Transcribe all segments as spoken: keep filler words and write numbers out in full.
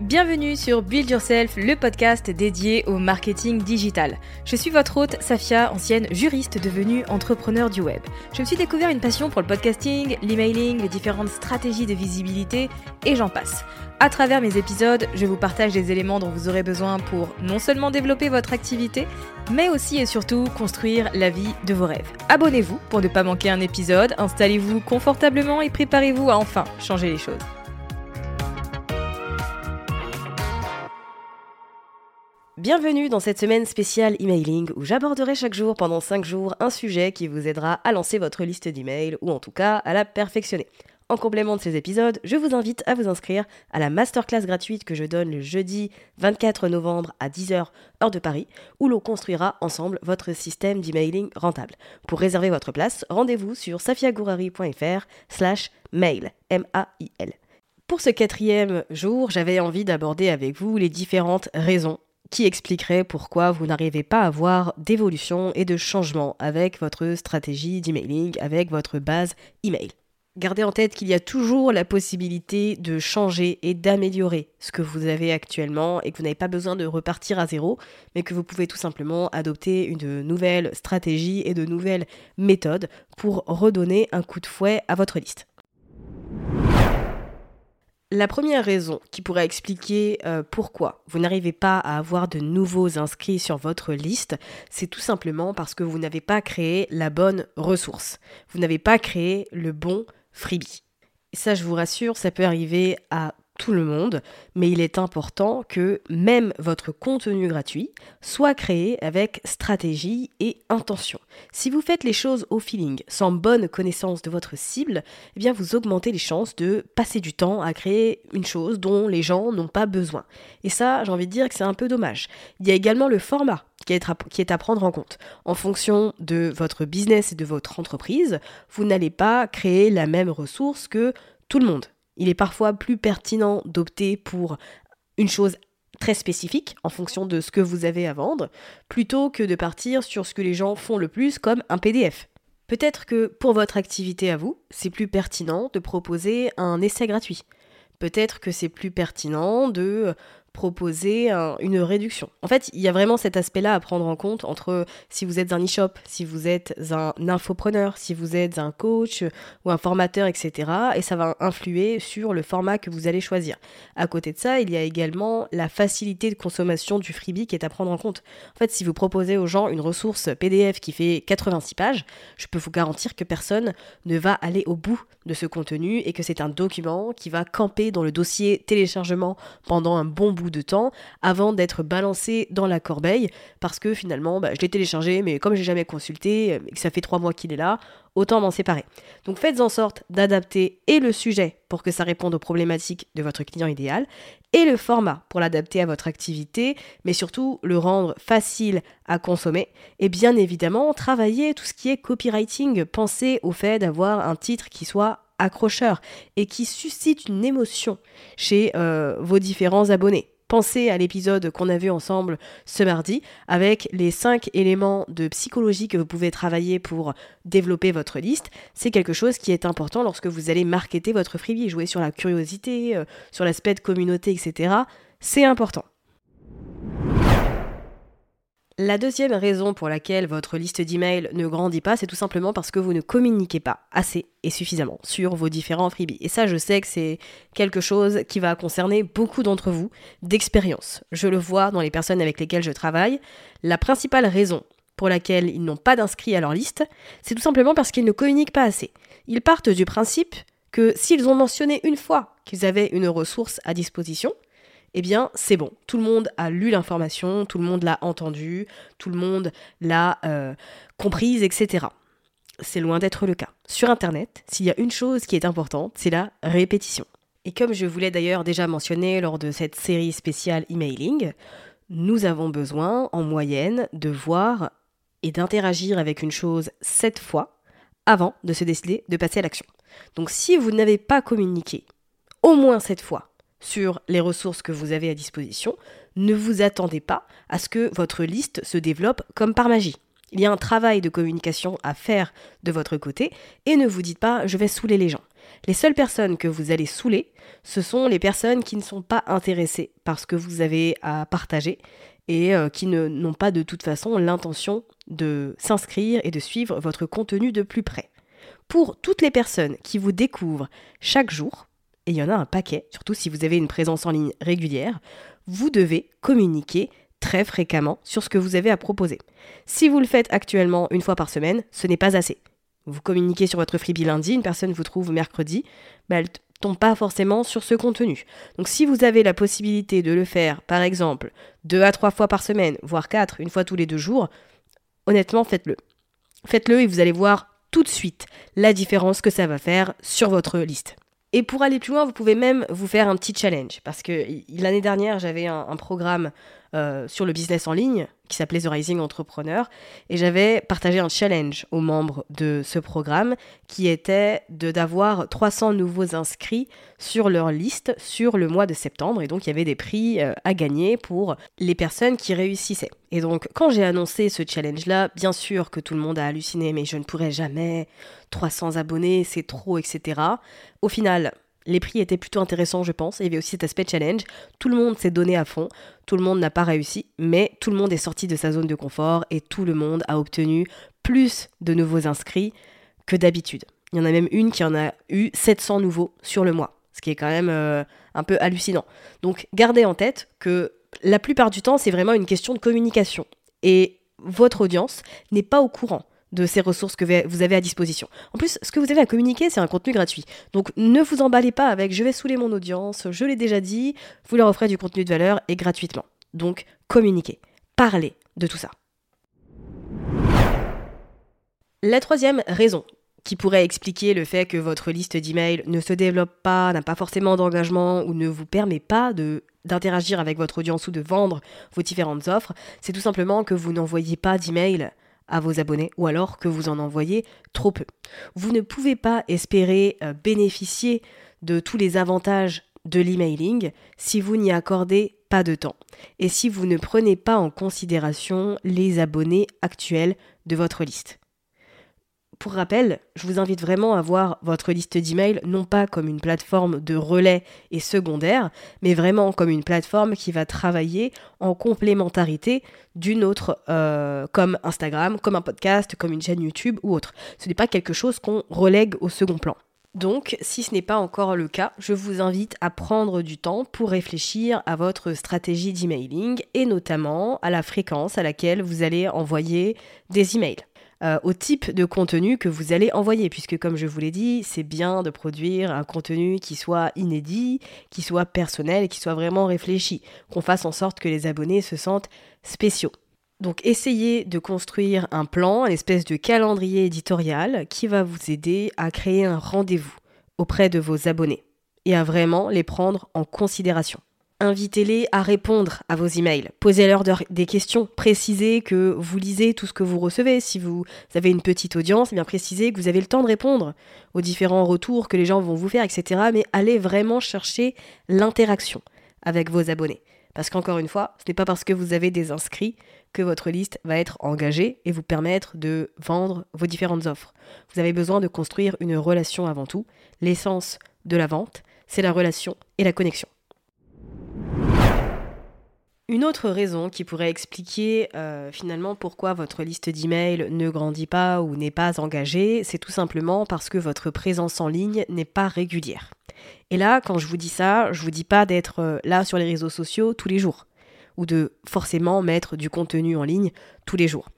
Bienvenue sur Build Yourself, le podcast dédié au marketing digital. Je suis votre hôte, Safia, ancienne juriste devenue entrepreneur du web. Je me suis découvert une passion pour le podcasting, l'emailing, les différentes stratégies de visibilité et j'en passe. À travers mes épisodes, je vous partage des éléments dont vous aurez besoin pour non seulement développer votre activité, mais aussi et surtout construire la vie de vos rêves. Abonnez-vous pour ne pas manquer un épisode, installez-vous confortablement et préparez-vous à enfin changer les choses. Bienvenue dans cette semaine spéciale emailing où j'aborderai chaque jour pendant cinq jours un sujet qui vous aidera à lancer votre liste d'emails ou en tout cas à la perfectionner. En complément de ces épisodes, je vous invite à vous inscrire à la masterclass gratuite que je donne le jeudi vingt-quatre novembre à dix heures heure de Paris où l'on construira ensemble votre système d'emailing rentable. Pour réserver votre place, rendez-vous sur safiagourari point fr slash mail M A I L. Pour ce quatrième jour, j'avais envie d'aborder avec vous les différentes raisons qui expliquerait pourquoi vous n'arrivez pas à avoir d'évolution et de changement avec votre stratégie d'emailing, avec votre base email. Gardez en tête qu'il y a toujours la possibilité de changer et d'améliorer ce que vous avez actuellement et que vous n'avez pas besoin de repartir à zéro, mais que vous pouvez tout simplement adopter une nouvelle stratégie et de nouvelles méthodes pour redonner un coup de fouet à votre liste. La première raison qui pourrait expliquer euh, pourquoi vous n'arrivez pas à avoir de nouveaux inscrits sur votre liste, c'est tout simplement parce que vous n'avez pas créé la bonne ressource. Vous n'avez pas créé le bon freebie. Et ça, je vous rassure, ça peut arriver à tout le monde, mais il est important que même votre contenu gratuit soit créé avec stratégie et intention. Si vous faites les choses au feeling, sans bonne connaissance de votre cible, eh bien vous augmentez les chances de passer du temps à créer une chose dont les gens n'ont pas besoin. Et ça, j'ai envie de dire que c'est un peu dommage. Il y a également le format qui est à prendre en compte. En fonction de votre business et de votre entreprise, vous n'allez pas créer la même ressource que tout le monde. Il est parfois plus pertinent d'opter pour une chose très spécifique en fonction de ce que vous avez à vendre, plutôt que de partir sur ce que les gens font le plus comme un P D F. Peut-être que pour votre activité à vous, c'est plus pertinent de proposer un essai gratuit. Peut-être que c'est plus pertinent de proposer un, une réduction. En fait, il y a vraiment cet aspect-là à prendre en compte entre si vous êtes un e-shop, si vous êtes un infopreneur, si vous êtes un coach ou un formateur, et cetera. Et ça va influer sur le format que vous allez choisir. À côté de ça, il y a également la facilité de consommation du freebie qui est à prendre en compte. En fait, si vous proposez aux gens une ressource P D F qui fait quatre-vingt-six pages, je peux vous garantir que personne ne va aller au bout de ce contenu et que c'est un document qui va camper dans le dossier téléchargement pendant un bon bout bout de temps avant d'être balancé dans la corbeille, parce que finalement bah, je l'ai téléchargé mais comme j'ai jamais consulté et que ça fait trois mois qu'il est là, autant m'en séparer. Donc faites en sorte d'adapter et le sujet pour que ça réponde aux problématiques de votre client idéal et le format pour l'adapter à votre activité, mais surtout le rendre facile à consommer. Et bien évidemment, travailler tout ce qui est copywriting, pensez au fait d'avoir un titre qui soit accrocheur et qui suscite une émotion chez euh, vos différents abonnés. Pensez à l'épisode qu'on a vu ensemble ce mardi avec les cinq éléments de psychologie que vous pouvez travailler pour développer votre liste. C'est quelque chose qui est important lorsque vous allez marketer votre freebie, jouer sur la curiosité, euh, sur l'aspect de communauté, et cetera. C'est important. La deuxième raison pour laquelle votre liste d'emails ne grandit pas, c'est tout simplement parce que vous ne communiquez pas assez et suffisamment sur vos différents freebies. Et ça, je sais que c'est quelque chose qui va concerner beaucoup d'entre vous d'expérience. Je le vois dans les personnes avec lesquelles je travaille. La principale raison pour laquelle ils n'ont pas d'inscrits à leur liste, c'est tout simplement parce qu'ils ne communiquent pas assez. Ils partent du principe que s'ils ont mentionné une fois qu'ils avaient une ressource à disposition, eh bien, c'est bon. Tout le monde a lu l'information, tout le monde l'a entendue, tout le monde l'a euh, comprise, et cetera. C'est loin d'être le cas. Sur Internet, s'il y a une chose qui est importante, c'est la répétition. Et comme je vous l'ai d'ailleurs déjà mentionné lors de cette série spéciale emailing, nous avons besoin, en moyenne, de voir et d'interagir avec une chose sept fois avant de se décider de passer à l'action. Donc, si vous n'avez pas communiqué au moins sept fois sur les ressources que vous avez à disposition, ne vous attendez pas à ce que votre liste se développe comme par magie. Il y a un travail de communication à faire de votre côté et ne vous dites pas « je vais saouler les gens ». Les seules personnes que vous allez saouler, ce sont les personnes qui ne sont pas intéressées par ce que vous avez à partager et qui ne, n'ont pas de toute façon l'intention de s'inscrire et de suivre votre contenu de plus près. Pour toutes les personnes qui vous découvrent chaque jour, et il y en a un paquet, surtout si vous avez une présence en ligne régulière, vous devez communiquer très fréquemment sur ce que vous avez à proposer. Si vous le faites actuellement une fois par semaine, ce n'est pas assez. Vous communiquez sur votre freebie lundi, une personne vous trouve mercredi, bah elle ne tombe pas forcément sur ce contenu. Donc si vous avez la possibilité de le faire, par exemple, deux à trois fois par semaine, voire quatre, une fois tous les deux jours, honnêtement, faites-le. Faites-le et vous allez voir tout de suite la différence que ça va faire sur votre liste. Et pour aller plus loin, vous pouvez même vous faire un petit challenge. Parce que l'année dernière, j'avais un, un programme euh, sur le business en ligne qui s'appelait The Rising Entrepreneur. Et j'avais partagé un challenge aux membres de ce programme qui était de, d'avoir trois cents nouveaux inscrits sur leur liste sur le mois de septembre. Et donc, il y avait des prix euh, à gagner pour les personnes qui réussissaient. Et donc, quand j'ai annoncé ce challenge-là, bien sûr que tout le monde a halluciné, mais je ne pourrais jamais, trois cents abonnés, c'est trop, et cetera. Au final, les prix étaient plutôt intéressants, je pense. Il y avait aussi cet aspect challenge. Tout le monde s'est donné à fond. Tout le monde n'a pas réussi, mais tout le monde est sorti de sa zone de confort et tout le monde a obtenu plus de nouveaux inscrits que d'habitude. Il y en a même une qui en a eu sept cents nouveaux sur le mois, ce qui est quand même euh, un peu hallucinant. Donc, gardez en tête que la plupart du temps, c'est vraiment une question de communication. Et votre audience n'est pas au courant de ces ressources que vous avez à disposition. En plus, ce que vous avez à communiquer, c'est un contenu gratuit. Donc ne vous emballez pas avec « je vais saouler mon audience »,« je l'ai déjà dit », vous leur offrez du contenu de valeur et gratuitement. Donc communiquez, parlez de tout ça. La troisième raison qui pourrait expliquer le fait que votre liste d'emails ne se développe pas, n'a pas forcément d'engagement ou ne vous permet pas de... d'interagir avec votre audience ou de vendre vos différentes offres, c'est tout simplement que vous n'envoyez pas d'email à vos abonnés ou alors que vous en envoyez trop peu. Vous ne pouvez pas espérer euh, bénéficier de tous les avantages de l'emailing si vous n'y accordez pas de temps et si vous ne prenez pas en considération les abonnés actuels de votre liste. Pour rappel, je vous invite vraiment à voir votre liste d'emails non pas comme une plateforme de relais et secondaire, mais vraiment comme une plateforme qui va travailler en complémentarité d'une autre, euh, comme Instagram, comme un podcast, comme une chaîne YouTube ou autre. Ce n'est pas quelque chose qu'on relègue au second plan. Donc, si ce n'est pas encore le cas, je vous invite à prendre du temps pour réfléchir à votre stratégie d'emailing et notamment à la fréquence à laquelle vous allez envoyer des emails. euh, au type de contenu que vous allez envoyer, puisque comme je vous l'ai dit, c'est bien de produire un contenu qui soit inédit, qui soit personnel, qui soit vraiment réfléchi, qu'on fasse en sorte que les abonnés se sentent spéciaux. Donc essayez de construire un plan, une espèce de calendrier éditorial qui va vous aider à créer un rendez-vous auprès de vos abonnés et à vraiment les prendre en considération. Invitez-les à répondre à vos emails, posez-leur des questions, précisez que vous lisez tout ce que vous recevez. Si vous avez une petite audience, bien précisez que vous avez le temps de répondre aux différents retours que les gens vont vous faire, et cetera. Mais allez vraiment chercher l'interaction avec vos abonnés. Parce qu'encore une fois, ce n'est pas parce que vous avez des inscrits que votre liste va être engagée et vous permettre de vendre vos différentes offres. Vous avez besoin de construire une relation avant tout. L'essence de la vente, c'est la relation et la connexion. Une autre raison qui pourrait expliquer euh, finalement pourquoi votre liste d'emails ne grandit pas ou n'est pas engagée, c'est tout simplement parce que votre présence en ligne n'est pas régulière. Et là, quand je vous dis ça, je vous dis pas d'être là sur les réseaux sociaux tous les jours ou de forcément mettre du contenu en ligne tous les jours.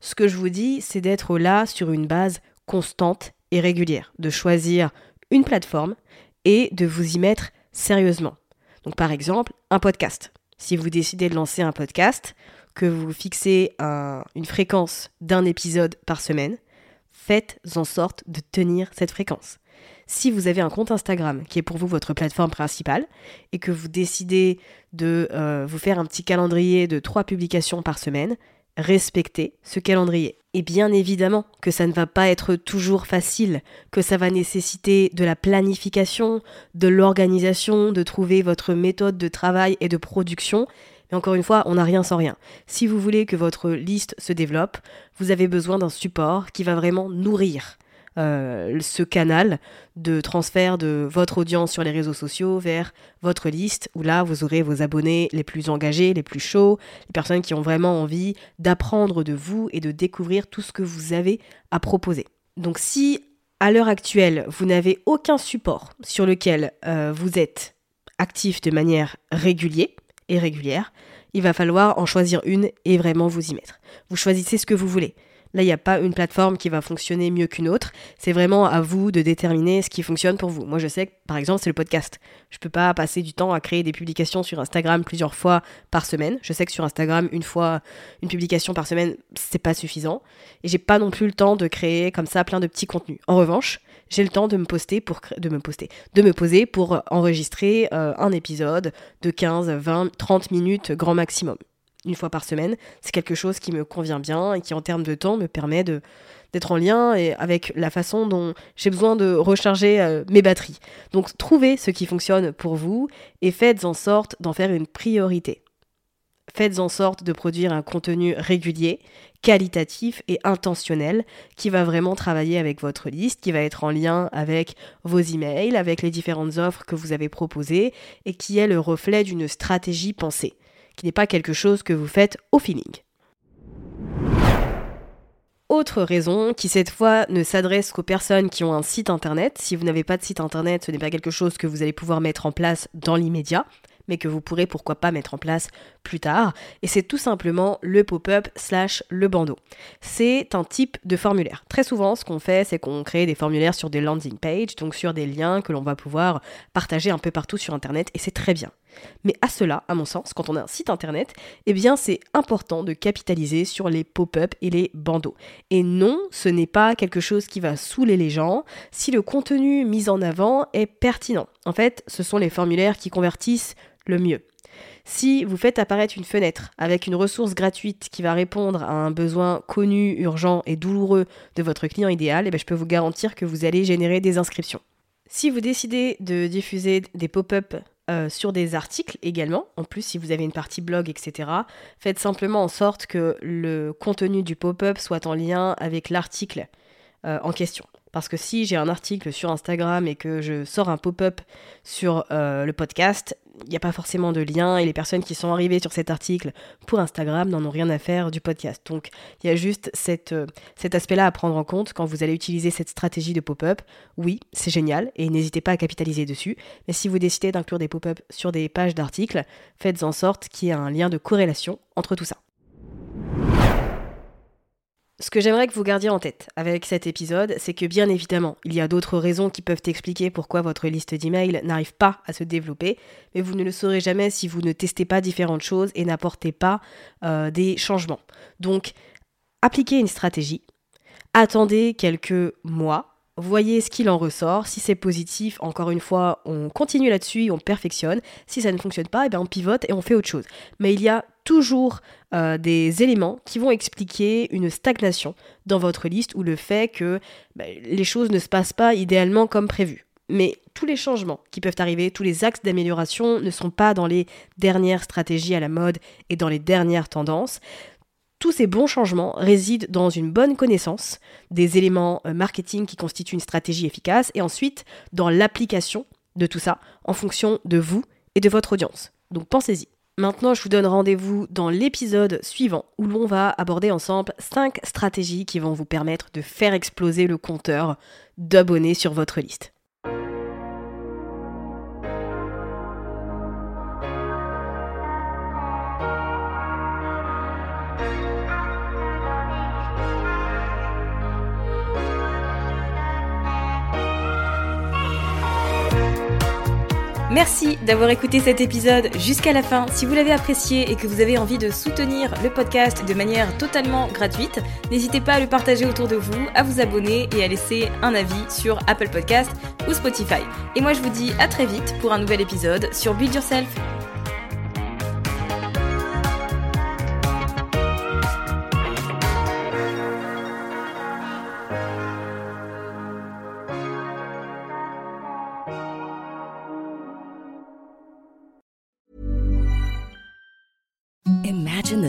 Ce que je vous dis, c'est d'être là sur une base constante et régulière, de choisir une plateforme et de vous y mettre sérieusement. Donc par exemple, un podcast. Si vous décidez de lancer un podcast, que vous fixez un, une fréquence d'un épisode par semaine, faites en sorte de tenir cette fréquence. Si vous avez un compte Instagram qui est pour vous votre plateforme principale et que vous décidez de euh, vous faire un petit calendrier de trois publications par semaine, respectez ce calendrier. Et bien évidemment que ça ne va pas être toujours facile, que ça va nécessiter de la planification, de l'organisation, de trouver votre méthode de travail et de production. Mais encore une fois, on n'a rien sans rien. Si vous voulez que votre liste se développe, vous avez besoin d'un support qui va vraiment nourrir euh, ce canal de transfert de votre audience sur les réseaux sociaux vers votre liste, où là, vous aurez vos abonnés les plus engagés, les plus chauds, les personnes qui ont vraiment envie d'apprendre de vous et de découvrir tout ce que vous avez à proposer. Donc si, à l'heure actuelle, vous n'avez aucun support sur lequel euh, vous êtes actif de manière régulière et régulière, il va falloir en choisir une et vraiment vous y mettre. Vous choisissez ce que vous voulez. Là, il n'y a pas une plateforme qui va fonctionner mieux qu'une autre. C'est vraiment à vous de déterminer ce qui fonctionne pour vous. Moi, je sais que, par exemple, c'est le podcast. Je ne peux pas passer du temps à créer des publications sur Instagram plusieurs fois par semaine. Je sais que sur Instagram, une fois, une publication par semaine, c'est pas suffisant. Et j'ai pas non plus le temps de créer comme ça plein de petits contenus. En revanche, j'ai le temps de me poster pour de me poster, de me poser pour enregistrer euh, un épisode de quinze, vingt, trente minutes grand maximum. Une fois par semaine, c'est quelque chose qui me convient bien et qui, en termes de temps, me permet de, d'être en lien et avec la façon dont j'ai besoin de recharger euh, mes batteries. Donc, trouvez ce qui fonctionne pour vous et faites en sorte d'en faire une priorité. Faites en sorte de produire un contenu régulier, qualitatif et intentionnel qui va vraiment travailler avec votre liste, qui va être en lien avec vos emails, avec les différentes offres que vous avez proposées et qui est le reflet d'une stratégie pensée, qui n'est pas quelque chose que vous faites au feeling. Autre raison qui cette fois ne s'adresse qu'aux personnes qui ont un site internet. Si vous n'avez pas de site internet, ce n'est pas quelque chose que vous allez pouvoir mettre en place dans l'immédiat, mais que vous pourrez pourquoi pas mettre en place plus tard. Et c'est tout simplement le pop-up slash le bandeau. C'est un type de formulaire. Très souvent, ce qu'on fait, c'est qu'on crée des formulaires sur des landing pages, donc sur des liens que l'on va pouvoir partager un peu partout sur internet, et c'est très bien. Mais à cela, à mon sens, quand on a un site internet, eh bien c'est important de capitaliser sur les pop-up et les bandeaux. Et non, ce n'est pas quelque chose qui va saouler les gens si le contenu mis en avant est pertinent. En fait, ce sont les formulaires qui convertissent le mieux. Si vous faites apparaître une fenêtre avec une ressource gratuite qui va répondre à un besoin connu, urgent et douloureux de votre client idéal, eh bien je peux vous garantir que vous allez générer des inscriptions. Si vous décidez de diffuser des pop-up Euh, sur des articles également, en plus si vous avez une partie blog, et cetera, faites simplement en sorte que le contenu du pop-up soit en lien avec l'article euh, en question. Parce que si j'ai un article sur Instagram et que je sors un pop-up sur euh, le podcast, il n'y a pas forcément de lien et les personnes qui sont arrivées sur cet article pour Instagram n'en ont rien à faire du podcast. Donc il y a juste cette, euh, cet aspect-là à prendre en compte quand vous allez utiliser cette stratégie de pop-up. Oui, c'est génial et n'hésitez pas à capitaliser dessus. Mais si vous décidez d'inclure des pop-up sur des pages d'articles, faites en sorte qu'il y ait un lien de corrélation entre tout ça. Ce que j'aimerais que vous gardiez en tête avec cet épisode, c'est que bien évidemment, il y a d'autres raisons qui peuvent expliquer pourquoi votre liste d'emails n'arrive pas à se développer, mais vous ne le saurez jamais si vous ne testez pas différentes choses et n'apportez pas euh, des changements. Donc, appliquez une stratégie, attendez quelques mois, voyez ce qu'il en ressort, si c'est positif, encore une fois, on continue là-dessus, on perfectionne, si ça ne fonctionne pas, eh bien on pivote et on fait autre chose. Mais il y a toujours euh, des éléments qui vont expliquer une stagnation dans votre liste ou le fait que bah, les choses ne se passent pas idéalement comme prévu. Mais tous les changements qui peuvent arriver, tous les axes d'amélioration ne sont pas dans les dernières stratégies à la mode et dans les dernières tendances. Tous ces bons changements résident dans une bonne connaissance des éléments marketing qui constituent une stratégie efficace et ensuite dans l'application de tout ça en fonction de vous et de votre audience. Donc pensez-y. Maintenant, je vous donne rendez-vous dans l'épisode suivant où l'on va aborder ensemble cinq stratégies qui vont vous permettre de faire exploser le compteur d'abonnés sur votre liste. Merci d'avoir écouté cet épisode jusqu'à la fin. Si vous l'avez apprécié et que vous avez envie de soutenir le podcast de manière totalement gratuite, n'hésitez pas à le partager autour de vous, à vous abonner et à laisser un avis sur Apple Podcast ou Spotify. Et moi, je vous dis à très vite pour un nouvel épisode sur Build Yourself. The